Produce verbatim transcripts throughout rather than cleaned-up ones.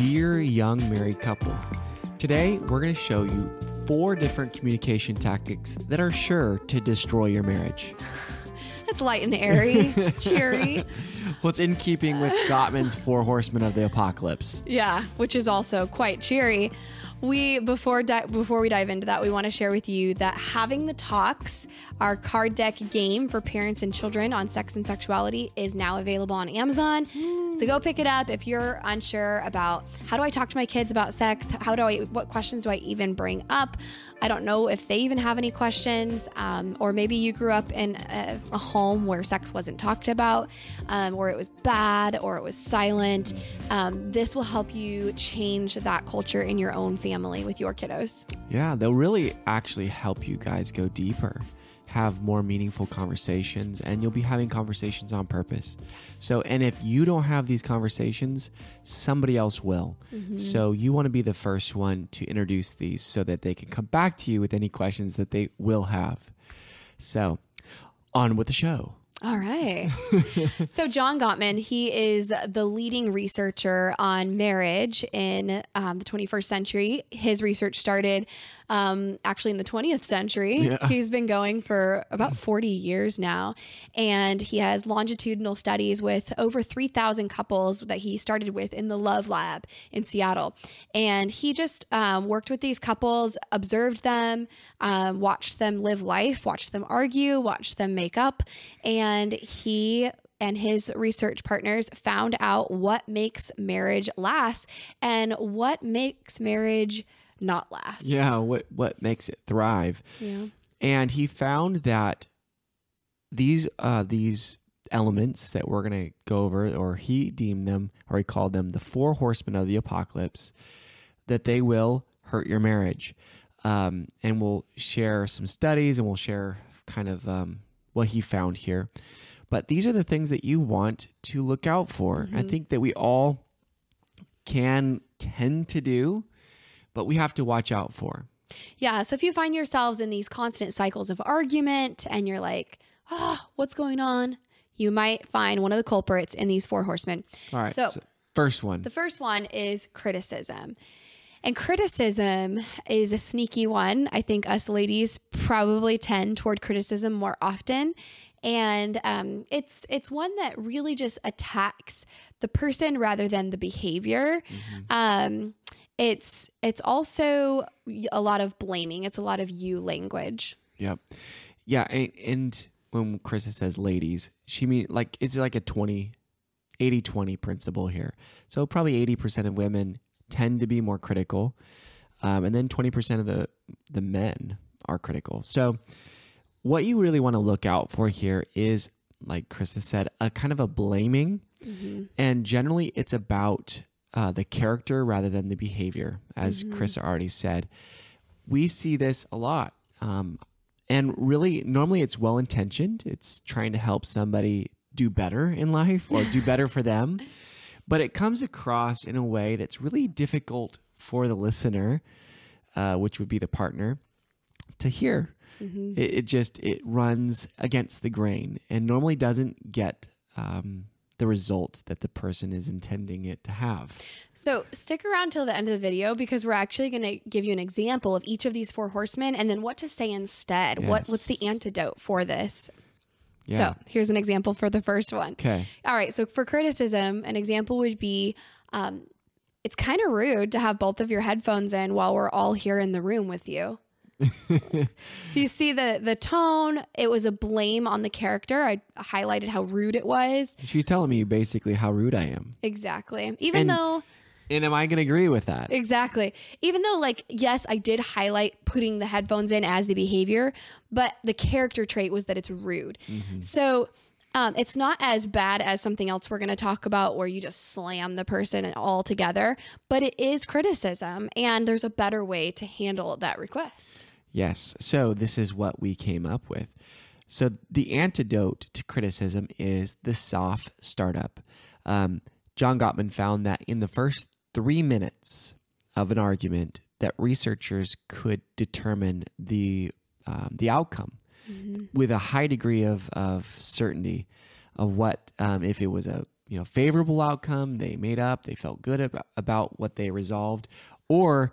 Dear Young Married Couple. Today, we're going to show you four different communication tactics that are sure to destroy your marriage. That's light and airy, cheery. Well, it's in keeping with Gottman's four Horsemen of the Apocalypse. Yeah, which is also quite cheery. We before di- before we dive into that, we want to share with you that Having the Talks, our card deck game for parents and children on sex and sexuality, is now available on Amazon. Mm. So go pick it up if you're unsure about how do I talk to my kids about sex? How do I? What questions do I even bring up? I don't know if they even have any questions, um, or maybe you grew up in a, a home where sex wasn't talked about, um, or it was bad, or it was silent. Um, this will help you change that culture in your own family. Family with your kiddos. Yeah, they'll really actually help you guys go deeper, have more meaningful conversations, and you'll be having conversations on purpose. Yes. So, and if you don't have these conversations, somebody else will. Mm-hmm. So you want to be the first one to introduce these so that they can come back to you with any questions that they will have. So, on with the show. All right. So John Gottman, he is the leading researcher on marriage in um, the twenty-first century. His research started um, actually in the twentieth century. Yeah. He's been going for about forty years now. And he has longitudinal studies with over three thousand couples that he started with in the Love Lab in Seattle. And he just um, worked with these couples, observed them, um, watched them live life, watched them argue, watched them make up. And And he and his research partners found out what makes marriage last and what makes marriage not last. Yeah, what, what makes it thrive. Yeah. And he found that these uh, these elements that we're going to go over, or he deemed them, or he called them the four horsemen of the apocalypse, that they will hurt your marriage. Um, and we'll share some studies and we'll share kind of... Um, what he found here. But these are the things that you want to look out for. Mm-hmm. I think that we all can tend to do, but we have to watch out for. Yeah. So if you find yourselves in these constant cycles of argument and you're like, oh, what's going on? You might find one of the culprits in these four horsemen. All right. So, so first one. The first one is criticism. And criticism is a sneaky one. I think us ladies probably tend toward criticism more often. And um, it's it's one that really just attacks the person rather than the behavior. Mm-hmm. Um, it's it's also a lot of blaming. It's a lot of you language. Yep. Yeah. And, and when Krista says ladies, she means like it's like a twenty, eighty-twenty principle here. So probably eighty percent of women tend to be more critical. Um, and then twenty percent of the, the men are critical. So what you really want to look out for here is, like Chris has said, a kind of a blaming. Mm-hmm. And generally it's about uh, the character rather than the behavior, as mm-hmm. Chris already said. We see this a lot. Um, and really, normally it's well-intentioned. It's trying to help somebody do better in life or do better for them. But it comes across in a way that's really difficult for the listener, uh, which would be the partner, to hear. Mm-hmm. It, it just it runs against the grain and normally doesn't get um, the result that the person is intending it to have. So stick around till the end of the video because we're actually going to give you an example of each of these four horsemen and then what to say instead. Yes. What what's the antidote for this? Yeah. So here's an example for the first one. Okay. All right. So for criticism, an example would be, um, it's kind of rude to have both of your headphones in while we're all here in the room with you. So you see the, the tone, it was a blame on the character. I highlighted how rude it was. She's telling me basically how rude I am. Exactly. Even and- though... And am I going to agree with that? Exactly. Even though, like, yes, I did highlight putting the headphones in as the behavior, but the character trait was that it's rude. Mm-hmm. So um, it's not as bad as something else we're going to talk about where you just slam the person all together, but it is criticism, and there's a better way to handle that request. Yes. So this is what we came up with. So the antidote to criticism is the soft startup. Um, John Gottman found that in the first three minutes of an argument that researchers could determine the um, the outcome mm-hmm. with a high degree of, of certainty of what um, if it was a you know, favorable outcome. They made up. They felt good about, about what they resolved, or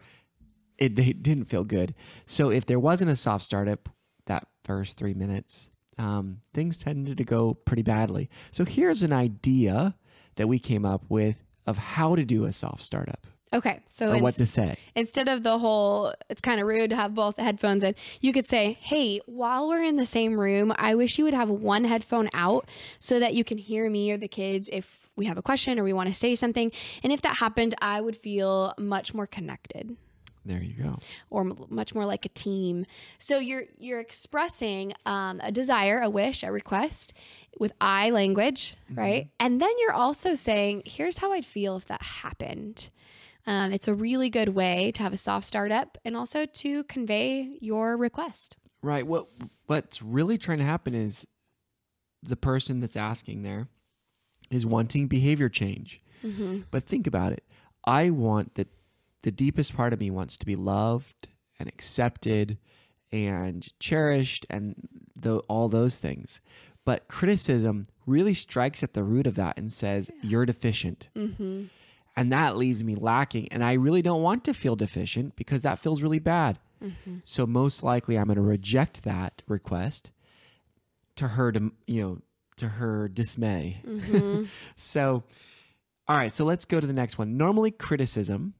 it, they didn't feel good. So if there wasn't a soft startup that first three minutes, um, things tended to go pretty badly. So here's an idea that we came up with of how to do a soft startup. Okay, so or what to say. Instead of the whole, it's kind of rude to have both headphones in, you could say, hey, while we're in the same room, I wish you would have one headphone out so that you can hear me or the kids if we have a question or we want to say something. And if that happened, I would feel much more connected. There you go. Or much more like a team. So you're you're expressing um, a desire, a wish, a request with I language, mm-hmm. right? And then you're also saying, here's how I'd feel if that happened. Um, it's a really good way to have a soft startup and also to convey your request. Right. What What's really trying to happen is the person that's asking there is wanting behavior change. Mm-hmm. But think about it. I want that the deepest part of me wants to be loved and accepted and cherished and the, all those things. But criticism really strikes at the root of that and says, yeah. you're deficient. Mm-hmm. And that leaves me lacking. And I really don't want to feel deficient because that feels really bad. Mm-hmm. So most likely I'm going to reject that request to her, to, you know, to her dismay. Mm-hmm. So, all right. So let's go to the next one. Normally criticism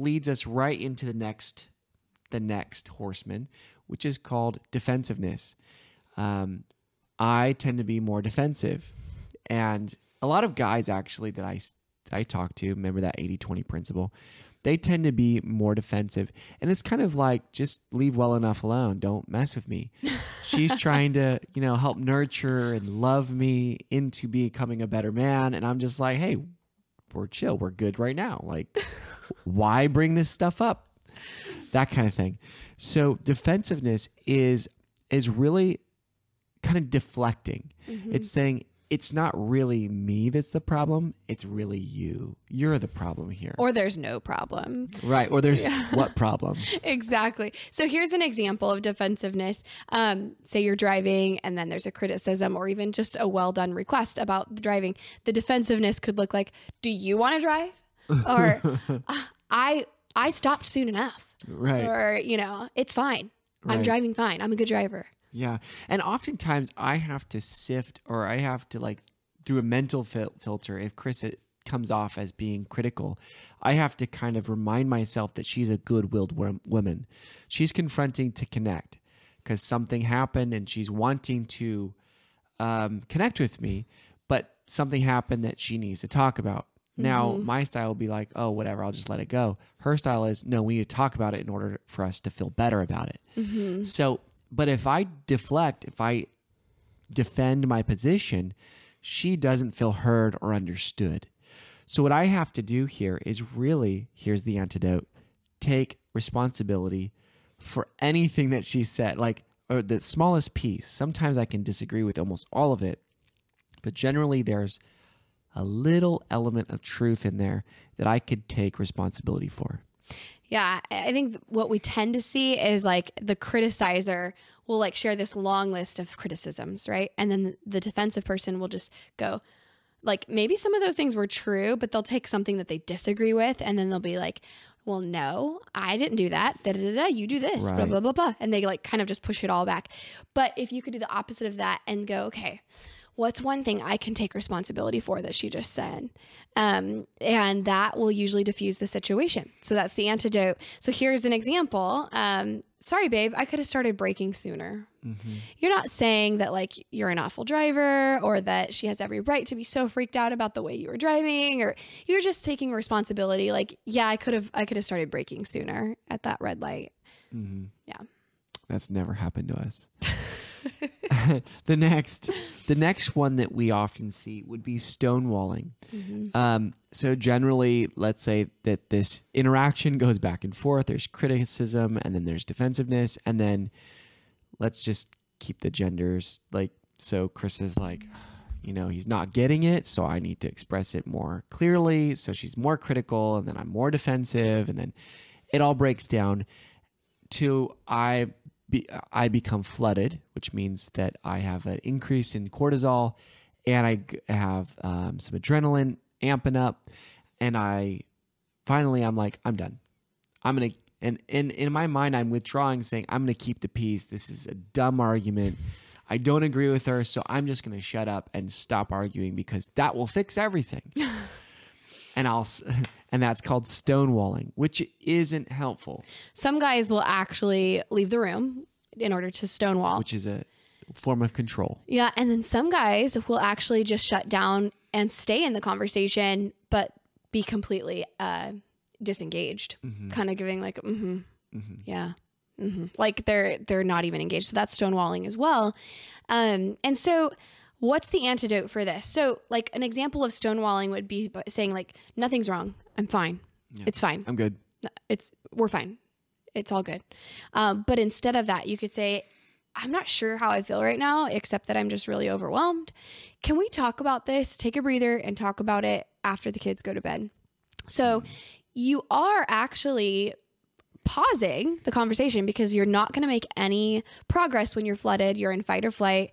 leads us right into the next, the next horseman, which is called defensiveness. Um, I tend to be more defensive, and a lot of guys actually that I I talk to, remember that eighty twenty principle, they tend to be more defensive. And it's kind of like, just leave well enough alone. Don't mess with me. She's trying to, you know, help nurture and love me into becoming a better man. And I'm just like, hey, we're chill. We're good right now. Like, why bring this stuff up? That kind of thing. So defensiveness is, is really kind of deflecting. Mm-hmm. It's saying, it's not really me that's the problem. It's really you. You're the problem here. Or there's no problem. Right. Or there's yeah. what problem? Exactly. So here's an example of defensiveness. Um, say you're driving and then there's a criticism or even just a well done request about the driving. The defensiveness could look like, do you want to drive? Or I, I stopped soon enough. Right. Or, you know, it's fine. Right. I'm driving fine. I'm a good driver. Yeah. And oftentimes I have to sift or I have to like through a mental fil- filter. If Chris comes off as being critical, I have to kind of remind myself that she's a good-willed wom- woman. She's confronting to connect because something happened and she's wanting to um, connect with me, but something happened that she needs to talk about. Mm-hmm. Now, my style will be like, oh, whatever, I'll just let it go. Her style is, no, we need to talk about it in order for us to feel better about it. Mm-hmm. So, but if I deflect, if I defend my position, she doesn't feel heard or understood. So what I have to do here is really, here's the antidote, take responsibility for anything that she said, like or the smallest piece. Sometimes I can disagree with almost all of it, but generally there's a little element of truth in there that I could take responsibility for. Yeah, I think what we tend to see is like the criticizer will like share this long list of criticisms, right? And then the defensive person will just go like, maybe some of those things were true, but they'll take something that they disagree with and then they'll be like, well, no, I didn't do that. Da, da, da, da, you do this, right. blah, blah, blah, blah. And they like kind of just push it all back. But if you could do the opposite of that and go, okay, what's one thing I can take responsibility for that she just said? Um, and that will usually diffuse the situation. So that's the antidote. So here's an example. Um, sorry, babe, I could have started braking sooner. Mm-hmm. You're not saying that like you're an awful driver or that she has every right to be so freaked out about the way you were driving, or you're just taking responsibility. Like, yeah, I could have, I could have started braking sooner at that red light. Mm-hmm. Yeah. That's never happened to us. The next, the next one that we often see would be stonewalling. Mm-hmm. Um, so generally, let's say that this interaction goes back and forth. There's criticism, and then there's defensiveness, and then let's just keep the genders like. So Chris is like, you know, he's not getting it, so I need to express it more clearly. So she's more critical, and then I'm more defensive, and then it all breaks down to I. Be, I become flooded, which means that I have an increase in cortisol And I have um, some adrenaline amping up. And I finally, I'm like, I'm done. I'm going to, and, and in my mind, I'm withdrawing, saying, I'm going to keep the peace. This is a dumb argument. I don't agree with her. So I'm just going to shut up and stop arguing, because that will fix everything. And I'll, and that's called stonewalling, which isn't helpful. Some guys will actually leave the room in order to stonewall, which is a form of control. Yeah. And then some guys will actually just shut down and stay in the conversation, but be completely uh, disengaged, mm-hmm. kind of giving like, mm-hmm, mm-hmm. yeah. Mm-hmm. Like they're, they're not even engaged. So that's stonewalling as well. Um, and so what's the antidote for this? So like an example of stonewalling would be saying like, nothing's wrong. I'm fine. Yeah. It's fine. I'm good. It's we're fine. It's all good. Um, but instead of that, you could say, I'm not sure how I feel right now, except that I'm just really overwhelmed. Can we talk about this? Take a breather and talk about it after the kids go to bed. So you are actually pausing the conversation, because you're not going to make any progress when you're flooded. You're in fight or flight.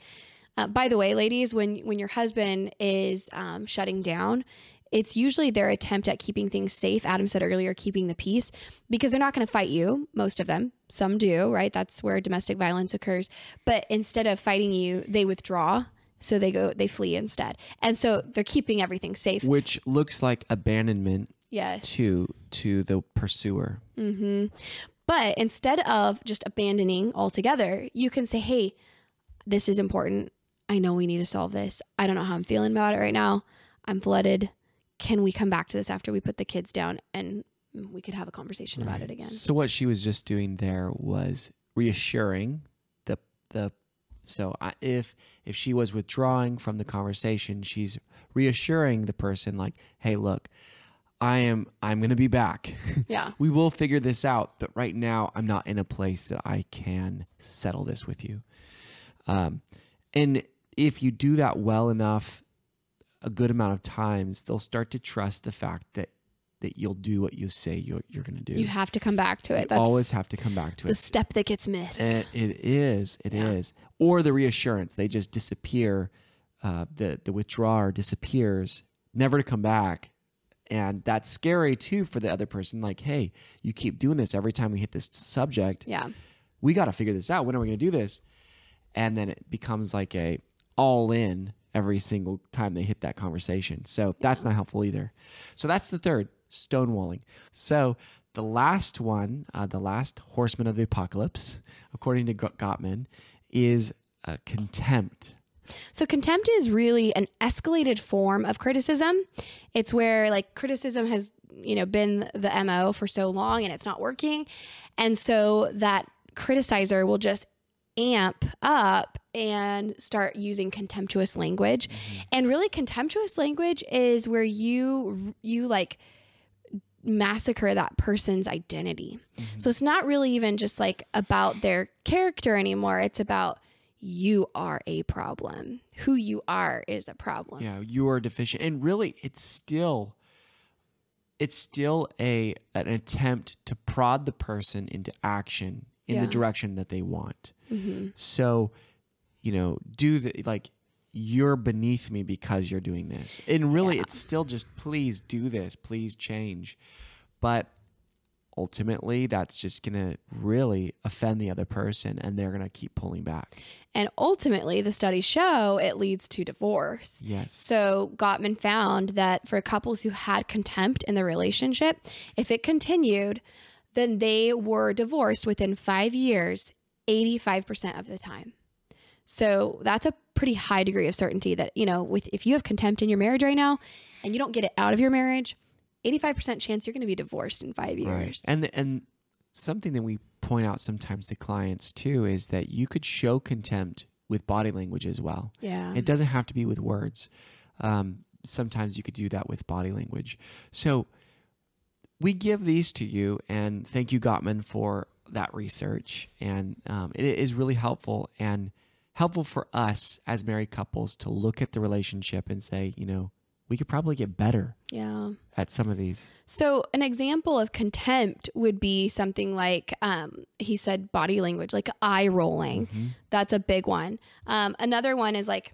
Uh, by the way, ladies, when, when your husband is um, shutting down, it's usually their attempt at keeping things safe. Adam said earlier, keeping the peace, because they're not going to fight you. Most of them, some do, right? That's where domestic violence occurs. But instead of fighting you, they withdraw. So they go, they flee instead. And so they're keeping everything safe. Which looks like abandonment. Yes. To, to the pursuer. Mm-hmm. But instead of just abandoning altogether, you can say, hey, this is important. I know we need to solve this. I don't know how I'm feeling about it right now. I'm flooded. Can we come back to this after we put the kids down and we could have a conversation right. about it again? So what she was just doing there was reassuring the, the, so I, if, if she was withdrawing from the conversation, she's reassuring the person like, hey, look, I am, I'm going to be back. Yeah. We will figure this out. But right now I'm not in a place that I can settle this with you. Um, and if you do that well enough, a good amount of times, they'll start to trust the fact that that you'll do what you say you're, you're going to do. You have to come back to it. You That's always have to come back to the it. The step that gets missed. And it is. It yeah. is. Or the reassurance. They just disappear. Uh, the, the withdrawer disappears, never to come back. And that's scary too for the other person. Like, hey, you keep doing this every time we hit this subject. Yeah. We got to figure this out. When are we going to do this? And then it becomes like a all in every single time they hit that conversation. So that's yeah. not helpful either. So that's the third, stonewalling. So the last one, uh, the last horseman of the apocalypse, according to Gottman, is uh, contempt. So contempt is really an escalated form of criticism. It's where like criticism has, you know, been the M O for so long and it's not working. And so that criticizer will just amp up and start using contemptuous language. Mm-hmm. And really contemptuous language is where you, you like massacre that person's identity. Mm-hmm. So it's not really even just like about their character anymore. It's about you are a problem. Who you are is a problem. Yeah. You are deficient. And really it's still, it's still a, an attempt to prod the person into action in yeah. the direction that they want. Mm-hmm. So, you know, do the, like, you're beneath me because you're doing this. And really yeah. it's still just, please do this, please change. But ultimately that's just going to really offend the other person and they're going to keep pulling back. And ultimately the studies show it leads to divorce. Yes. So Gottman found that for couples who had contempt in the relationship, if it continued, then they were divorced within five years, eighty-five percent of the time. So that's a pretty high degree of certainty that, you know, with, if you have contempt in your marriage right now and you don't get it out of your marriage, eighty-five percent chance you're going to be divorced in five years. Right. And, and something that we point out sometimes to clients too, is that you could show contempt with body language as well. Yeah. It doesn't have to be with words. Um, sometimes you could do that with body language. So we give these to you, and thank you, Gottman, for that research. And um, it is really helpful and helpful for us as married couples to look at the relationship and say, you know, we could probably get better yeah. at some of these. So an example of contempt would be something like, um, he said body language, like eye rolling. Mm-hmm. That's a big one. Um, another one is like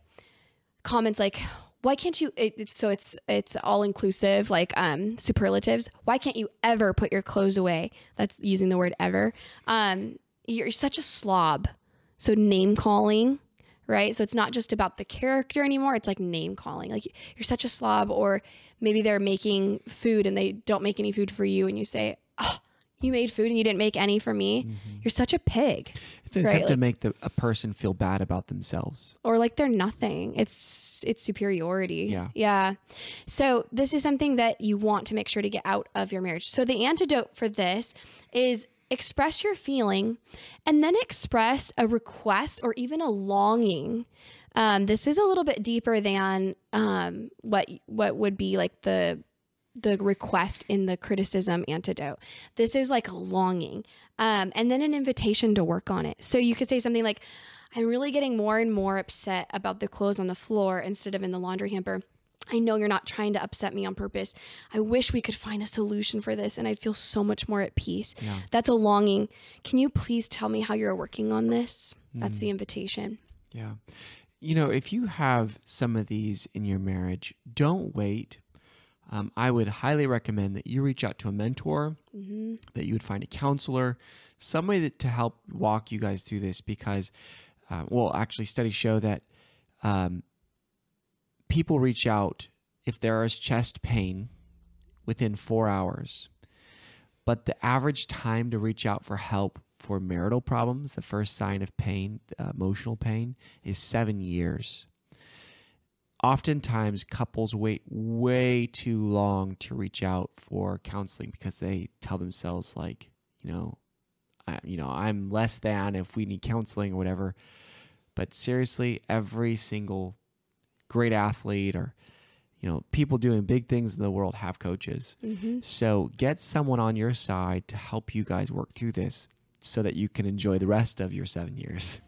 comments like, why can't you, it, it's, so it's, it's all inclusive, like, um, superlatives. Why can't you ever put your clothes away? That's using the word ever. Um, you're such a slob. So name calling, right? So it's not just about the character anymore. It's like name calling, like you're such a slob, or maybe they're making food and they don't make any food for you. And you say, oh, you made food and you didn't make any for me. Mm-hmm. You're such a pig. It's an attempt to make the, a person feel bad about themselves. Or like they're nothing. It's it's superiority. Yeah. Yeah. So this is something that you want to make sure to get out of your marriage. So the antidote for this is express your feeling and then express a request or even a longing. Um, this is a little bit deeper than um, what what would be like the... the request in the criticism antidote. This is like a longing. Um, and then an invitation to work on it. So you could say something like, I'm really getting more and more upset about the clothes on the floor instead of in the laundry hamper. I know you're not trying to upset me on purpose. I wish we could find a solution for this and I'd feel so much more at peace. Yeah. That's a longing. Can you please tell me how you're working on this? That's mm. the invitation. Yeah. You know, if you have some of these in your marriage, don't wait. Um, I would highly recommend that you reach out to a mentor, mm-hmm. that you would find a counselor, somebody that, to help walk you guys through this because, uh, well, actually studies show that um, people reach out if there is chest pain within four hours. But the average time to reach out for help for marital problems, the first sign of pain, uh, emotional pain, is seven years. Oftentimes, couples wait way too long to reach out for counseling because they tell themselves, like, you know, I, you know, I'm less than if we need counseling or whatever. But seriously, every single great athlete or, you know, people doing big things in the world have coaches. Mm-hmm. So get someone on your side to help you guys work through this so that you can enjoy the rest of your seven years.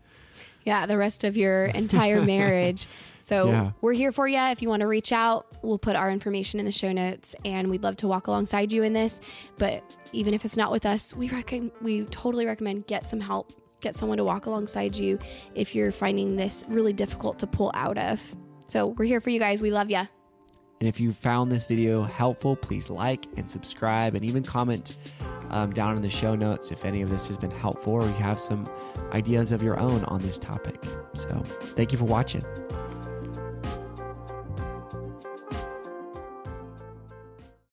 Yeah, the rest of your entire marriage. So yeah. We're here for you. If you want to reach out, we'll put our information in the show notes and we'd love to walk alongside you in this. But even if it's not with us, we rec- we totally recommend get some help, get someone to walk alongside you if you're finding this really difficult to pull out of. So we're here for you guys. We love you. And if you found this video helpful, please like and subscribe and even comment um, down in the show notes if any of this has been helpful or you have some ideas of your own on this topic. So thank you for watching.